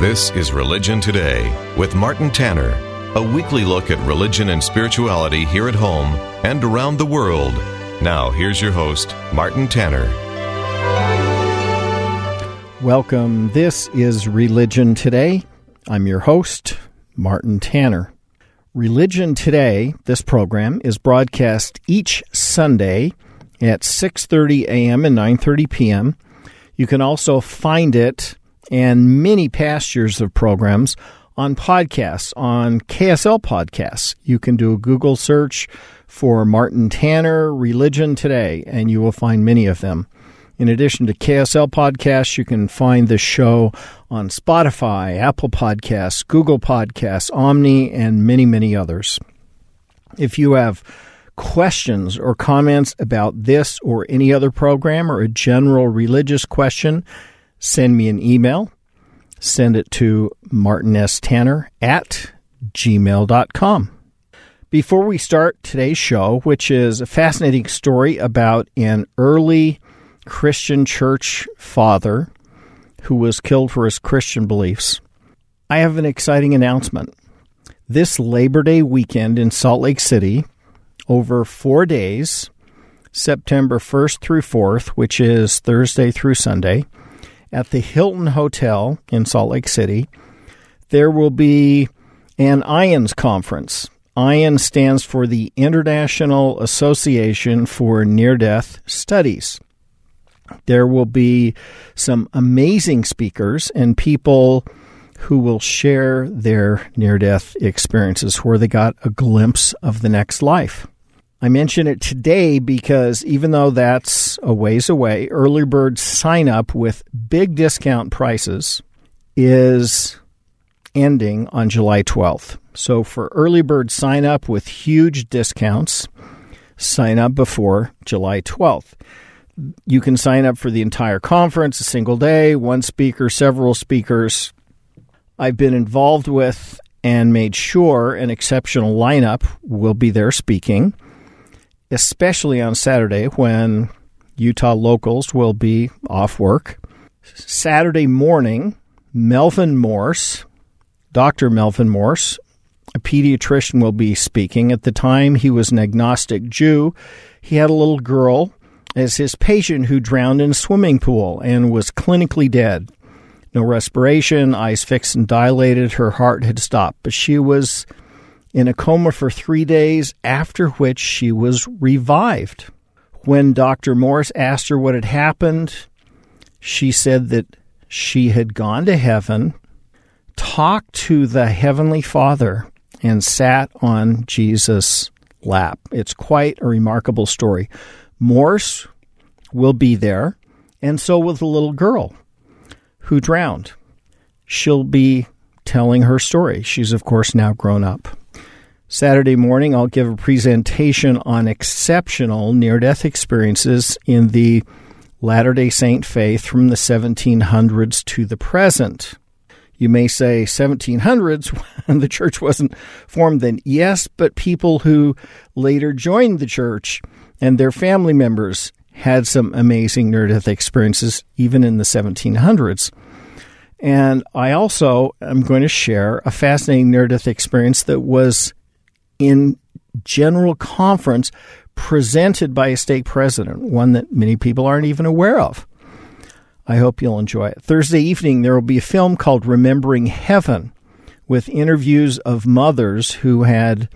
This is Religion Today with Martin Tanner, a weekly look at religion and spirituality here at home and around the world. Now, here's your host, Martin Tanner. Welcome. This is Religion Today. I'm your host, Martin Tanner. Religion Today, this program, is broadcast each Sunday at 6:30 a.m. and 9:30 p.m. You can also find it and many past years of programs on podcasts, on KSL podcasts. You can do a Google search for Martin Tanner Religion Today, and you will find many of them. In addition to KSL podcasts, you can find the show on Spotify, Apple Podcasts, Google Podcasts, Omni, and many, many others. If you have questions or comments about this or any other program or a general religious question, send me an email. Send it to martinstanner@gmail.com. Before we start today's show, which is a fascinating story about an early Christian church father who was killed for his Christian beliefs, I have an exciting announcement. This Labor Day weekend in Salt Lake City, over 4 days, September 1st through 4th, which is Thursday through Sunday, at the Hilton Hotel in Salt Lake City, there will be an IANDS conference. IANDS stands for the International Association for Near-Death Studies. There will be some amazing speakers and people who will share their near-death experiences, where they got a glimpse of the next life. I mention it today because even though that's a ways away, early bird sign-up with big discount prices is ending on July 12th. So for early bird sign-up with huge discounts, sign up before July 12th. You can sign up for the entire conference, a single day, one speaker, several speakers. I've been involved with and made sure an exceptional lineup will be there speaking, especially on Saturday when Utah locals will be off work. Saturday morning, Melvin Morse, Dr. Melvin Morse, a pediatrician, will be speaking. At the time, he was an agnostic Jew. He had a little girl as his patient who drowned in a swimming pool and was clinically dead. No respiration, eyes fixed and dilated, her heart had stopped, but she was in a coma for 3 days, after which she was revived. When Dr. Morse asked her what had happened, she said that she had gone to heaven, talked to the Heavenly Father, and sat on Jesus' lap. It's quite a remarkable story. Morse will be there, and so will the little girl who drowned. She'll be telling her story. She's, of course, now grown up. Saturday morning, I'll give a presentation on exceptional near-death experiences in the Latter-day Saint faith from the 1700s to the present. You may say 1700s, when the church wasn't formed then. Yes, but people who later joined the church and their family members had some amazing near-death experiences, even in the 1700s. And I also am going to share a fascinating near-death experience that was in general conference presented by a state president, one that many people aren't even aware of. I hope you'll enjoy it. Thursday evening, there will be a film called Remembering Heaven, with interviews of mothers who had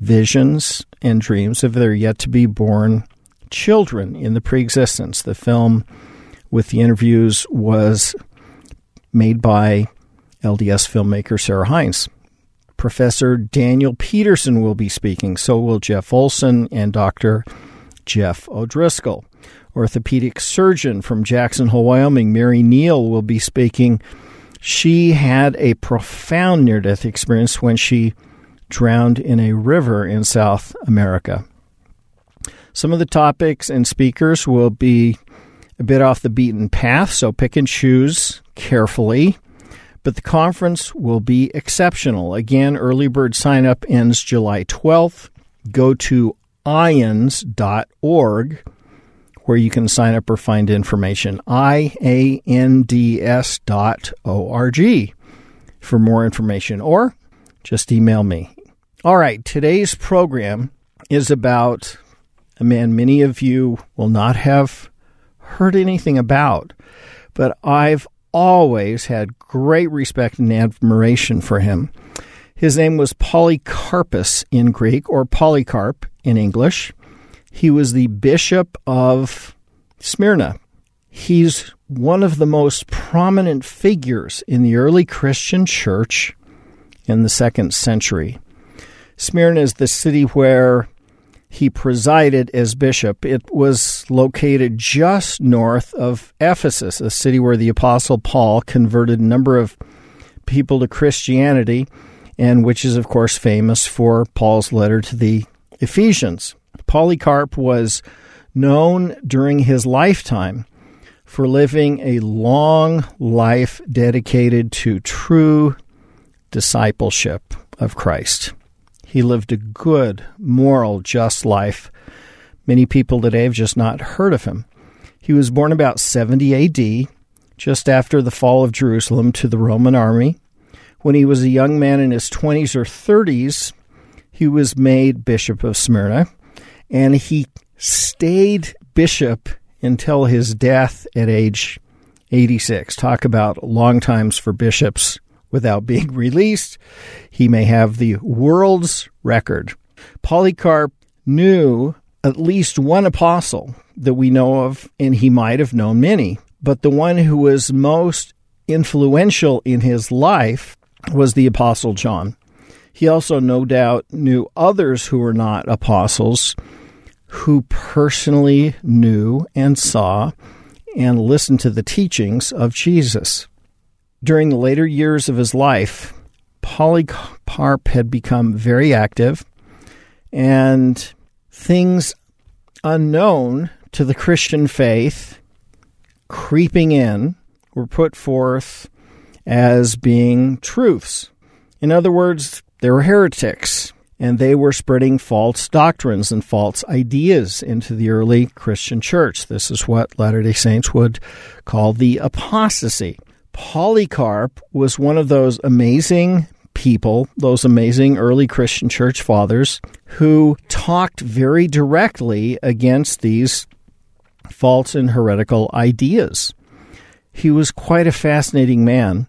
visions and dreams of their yet-to-be-born children in the preexistence. The film with the interviews was made by LDS filmmaker Sarah Hines. Professor Daniel Peterson will be speaking. So will Jeff Olson and Dr. Jeff O'Driscoll. Orthopedic surgeon from Jackson Hole, Wyoming, Mary Neal, will be speaking She had a profound near-death experience when she drowned in a river in South America. Some of the topics and speakers will be a bit off the beaten path, so pick and choose carefully. But the conference will be exceptional. Again, early bird sign-up ends July 12th. Go to IANDS.org where you can sign up or find information. IANDS.org for more information, or just email me. All right, today's program is about a man many of you will not have heard anything about, but I've always had great respect and admiration for him. His name was Polycarpus in Greek, or Polycarp in English. He was the bishop of Smyrna. He's one of the most prominent figures in the early Christian church in the 2nd century. Smyrna is the city where he presided as bishop. It was located just north of Ephesus, a city where the Apostle Paul converted a number of people to Christianity, and which is, of course, famous for Paul's letter to the Ephesians. Polycarp was known during his lifetime for living a long life dedicated to true discipleship of Christ. He lived a good, moral, just life. Many people today have just not heard of him. He was born about 70 A.D., just after the fall of Jerusalem to the Roman army. When he was a young man in his 20s or 30s, he was made bishop of Smyrna. And he stayed bishop until his death at age 86. Talk about long times for bishops without being released. He may have the world's record. Polycarp knew at least one apostle that we know of, and he might have known many. But the one who was most influential in his life was the Apostle John. He also, no doubt, knew others who were not apostles who personally knew and saw and listened to the teachings of Jesus. During the later years of his life, Polycarp had become very active, and things unknown to the Christian faith creeping in were put forth as being truths. In other words, they were heretics, and they were spreading false doctrines and false ideas into the early Christian church. This is what Latter-day Saints would call the apostasy. Polycarp was one of those amazing people, those amazing early Christian church fathers, who talked very directly against these false and heretical ideas. He was quite a fascinating man.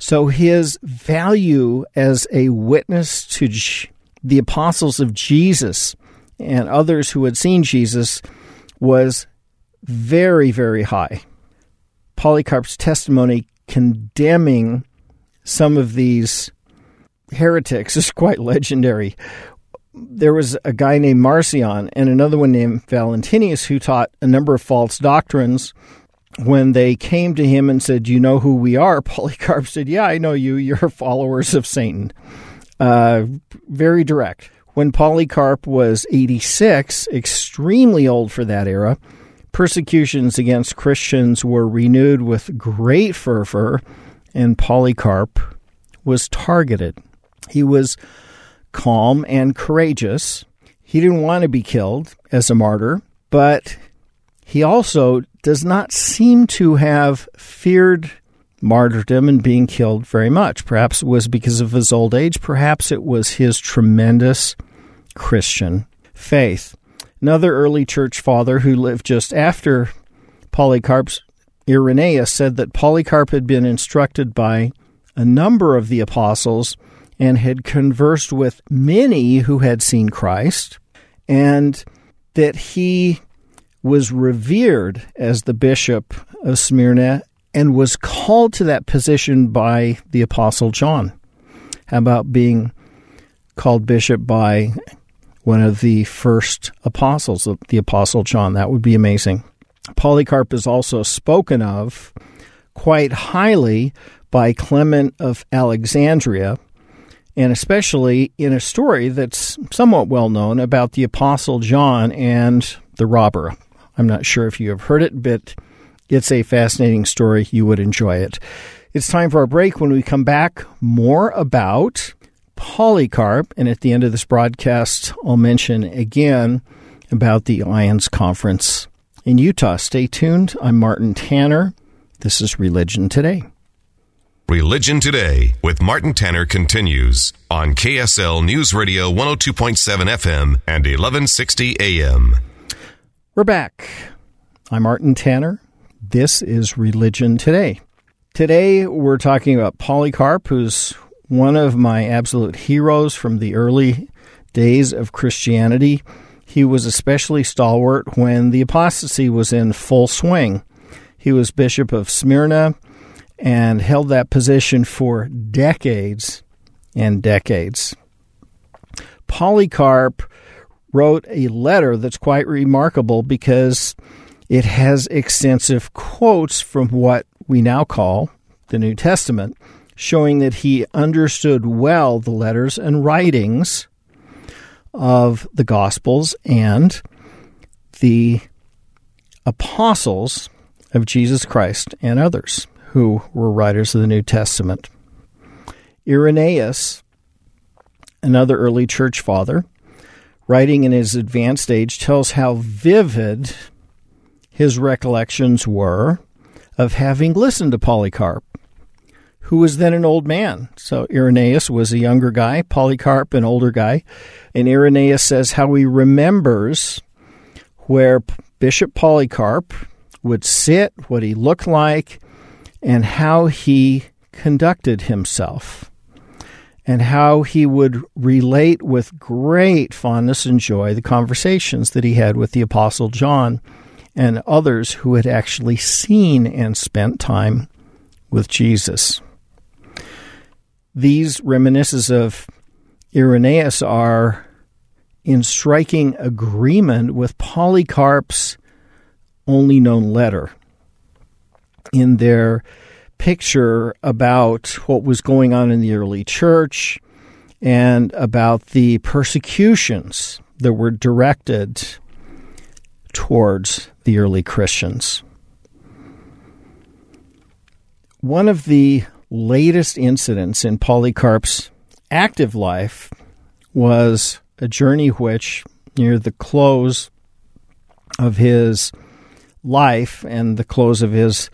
So his value as a witness to the apostles of Jesus and others who had seen Jesus was very, very high. Polycarp's testimony condemning some of these heretics is quite legendary. There was a guy named Marcion and another one named Valentinus who taught a number of false doctrines. When they came to him and said, "Do you know who we are?" Polycarp said, "Yeah, I know you. You're followers of Satan." Very direct. When Polycarp was 86, extremely old for that era, persecutions against Christians were renewed with great fervor, and Polycarp was targeted. He was calm and courageous. He didn't want to be killed as a martyr, but he also does not seem to have feared martyrdom and being killed very much. Perhaps it was because of his old age. Perhaps it was his tremendous Christian faith. Another early church father who lived just after Polycarp's, Irenaeus, said that Polycarp had been instructed by a number of the apostles and had conversed with many who had seen Christ, and that he was revered as the bishop of Smyrna and was called to that position by the Apostle John. How about being called bishop by one of the first apostles, the Apostle John? That would be amazing. Polycarp is also spoken of quite highly by Clement of Alexandria, and especially in a story that's somewhat well known about the Apostle John and the robber. I'm not sure if you have heard it, but it's a fascinating story. You would enjoy it. It's time for our break. When we come back, more about Polycarp, and at the end of this broadcast, I'll mention again about the IANDS conference in Utah. Stay tuned. I'm Martin Tanner. This is Religion Today. Religion Today with Martin Tanner continues on KSL News Radio 102.7 FM and 1160 AM. We're back. I'm Martin Tanner. This is Religion Today. Today we're talking about Polycarp, who's one of my absolute heroes from the early days of Christianity. He was especially stalwart when the apostasy was in full swing. He was bishop of Smyrna and held that position for decades and decades. Polycarp wrote a letter that's quite remarkable because it has extensive quotes from what we now call the New Testament, showing that he understood well the letters and writings of the Gospels and the apostles of Jesus Christ and others who were writers of the New Testament. Irenaeus, another early church father, writing in his advanced age, tells how vivid his recollections were of having listened to Polycarp, who was then an old man. So Irenaeus was a younger guy, Polycarp an older guy. And Irenaeus says how he remembers where Bishop Polycarp would sit, what he looked like, and how he conducted himself, and how he would relate with great fondness and joy the conversations that he had with the Apostle John and others who had actually seen and spent time with Jesus. These reminiscences of Irenaeus are in striking agreement with Polycarp's only known letter in their picture about what was going on in the early church and about the persecutions that were directed towards the early Christians. One of the latest incidents in Polycarp's active life was a journey which, near the close of his life and the close of his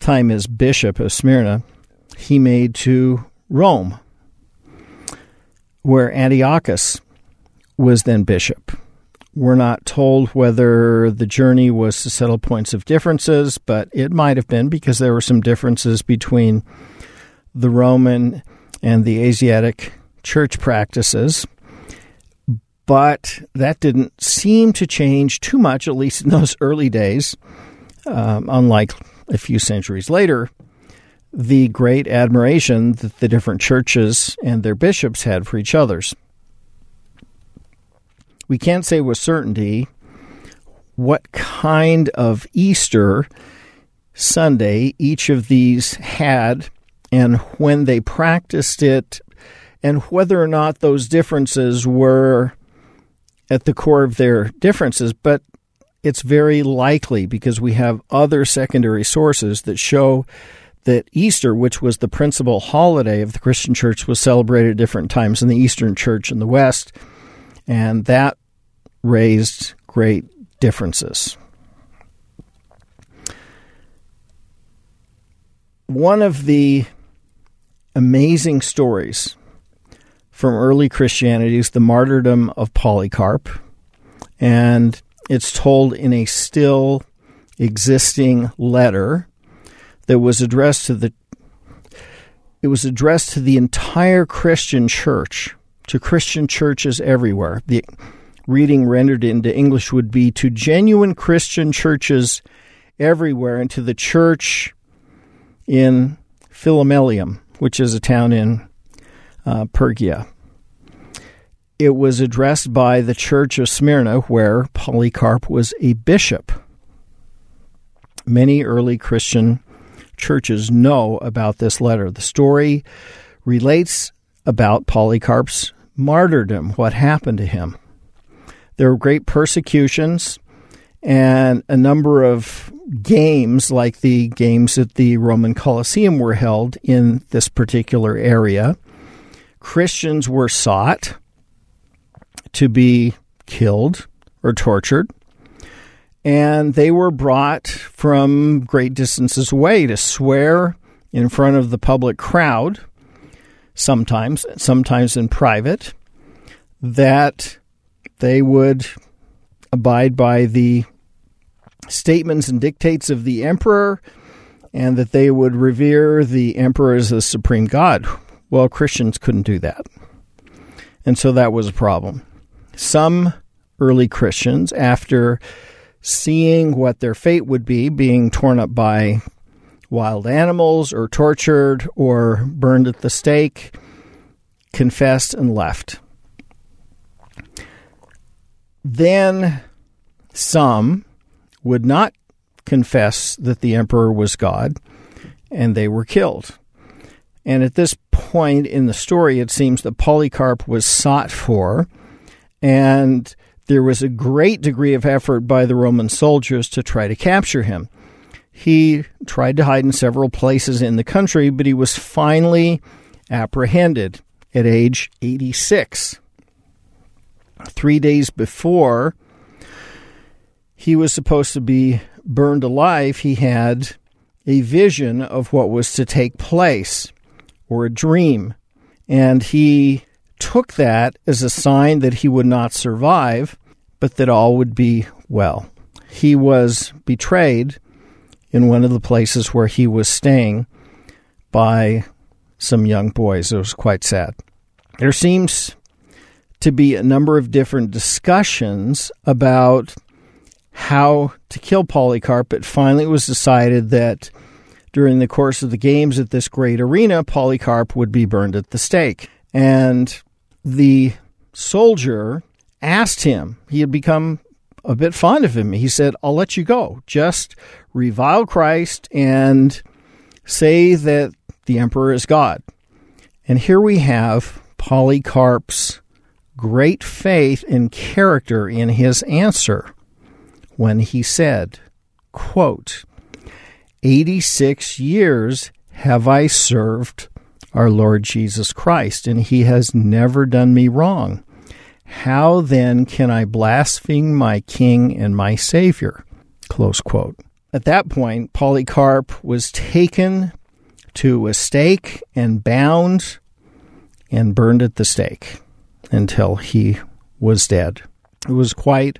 time as bishop of Smyrna, he made to Rome, where Antiochus was then bishop. We're not told whether the journey was to settle points of differences, but it might have been because there were some differences between the Roman and the Asiatic church practices, but that didn't seem to change too much, at least in those early days. Unlike a few centuries later, the great admiration that the different churches and their bishops had for each other's. We can't say with certainty what kind of Easter Sunday each of these had and when they practiced it, and whether or not those differences were at the core of their differences, but it's very likely because we have other secondary sources that show that Easter, which was the principal holiday of the Christian church, was celebrated at different times in the Eastern church and the West, and that raised great differences. One of the amazing stories from early Christianity is the martyrdom of Polycarp, and it's told in a still existing letter that was addressed to the entire Christian church, to Christian churches everywhere. The reading rendered into English would be to genuine Christian churches everywhere, and to the church in Philomelium, which is a town in Pergia. It was addressed by the church of Smyrna, where Polycarp was a bishop. Many early Christian churches know about this letter. The story relates about Polycarp's martyrdom, what happened to him. There were great persecutions and a number of games, like the games at the Roman Colosseum, were held in this particular area. Christians were sought to be killed or tortured, and they were brought from great distances away to swear in front of the public crowd, sometimes in private, that they would abide by the statements and dictates of the emperor, and that they would revere the emperor as the supreme God. Well, Christians couldn't do that, and so that was a problem. Some early Christians, after seeing what their fate would be, being torn up by wild animals or tortured or burned at the stake, confessed and left. Then some would not confess that the emperor was God, and they were killed. And at this point in the story, it seems that Polycarp was sought for, and there was a great degree of effort by the Roman soldiers to try to capture him. He tried to hide in several places in the country, but he was finally apprehended at age 86. 3 days before he was supposed to be burned alive, he had a vision of what was to take place, or a dream, and he took that as a sign that he would not survive, but that all would be well. He was betrayed in one of the places where he was staying by some young boys. It was quite sad. There seems to be a number of different discussions about how to kill Polycarp, but finally it was decided that during the course of the games at this great arena, Polycarp would be burned at the stake. And the soldier asked him, he had become a bit fond of him, he said, "I'll let you go. Just revile Christ and say that the emperor is God." And here we have Polycarp's great faith and character in his answer when he said, quote, "86 years have I served our Lord Jesus Christ, and he has never done me wrong. How then can I blaspheme my King and my Savior?" Close quote. At that point, Polycarp was taken to a stake and bound and burned at the stake until he was dead. It was quite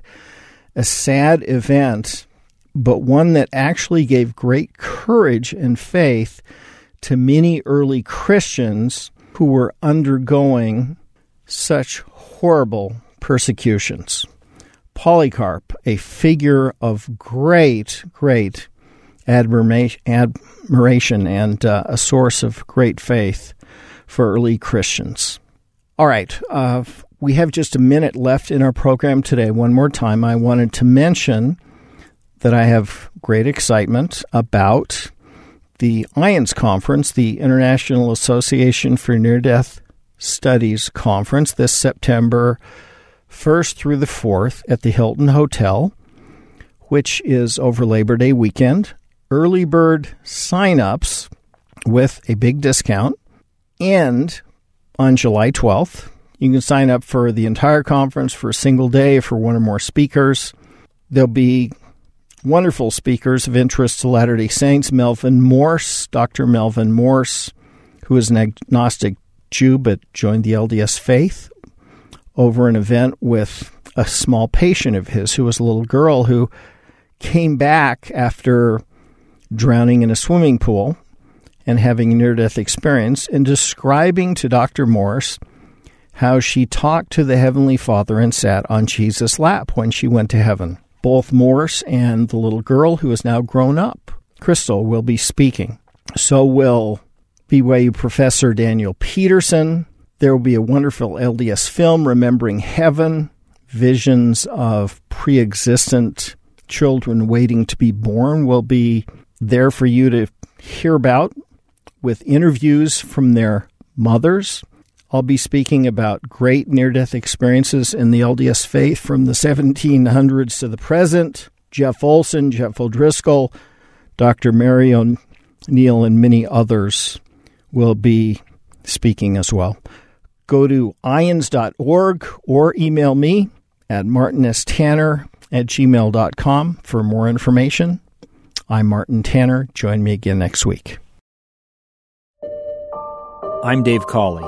a sad event, but one that actually gave great courage and faith to many early Christians who were undergoing such horrible persecutions. Polycarp, a figure of great, great admiration and a source of great faith for early Christians. All right, we have just a minute left in our program today. One more time, I wanted to mention that I have great excitement about the IANDS Conference, the International Association for Near-Death Studies Conference, this September 1st through the 4th at the Hilton Hotel, which is over Labor Day weekend. Early bird sign-ups with a big discount end on July 12th. You can sign up for the entire conference, for a single day, for one or more speakers. There'll be wonderful speakers of interest to Latter-day Saints. Melvin Morse, Dr. Melvin Morse, who is an agnostic Jew but joined the LDS faith over an event with a small patient of his who was a little girl who came back after drowning in a swimming pool and having a near-death experience, and describing to Dr. Morse how she talked to the Heavenly Father and sat on Jesus' lap when she went to heaven. Both Morse and the little girl, who is now grown up, Crystal, will be speaking. So will BYU Professor Daniel Peterson. There will be a wonderful LDS film, Remembering Heaven, visions of pre-existent children waiting to be born will be there for you to hear about with interviews from their mothers. I'll be speaking about great near-death experiences in the LDS faith from the 1700s to the present. Jeff Olson, Jeff O'Driscoll, Dr. Mary Neal, and many others will be speaking as well. Go to IANDS.org or email me at martinstanner@gmail.com for more information. I'm Martin Tanner. Join me again next week. I'm Dave Cawley,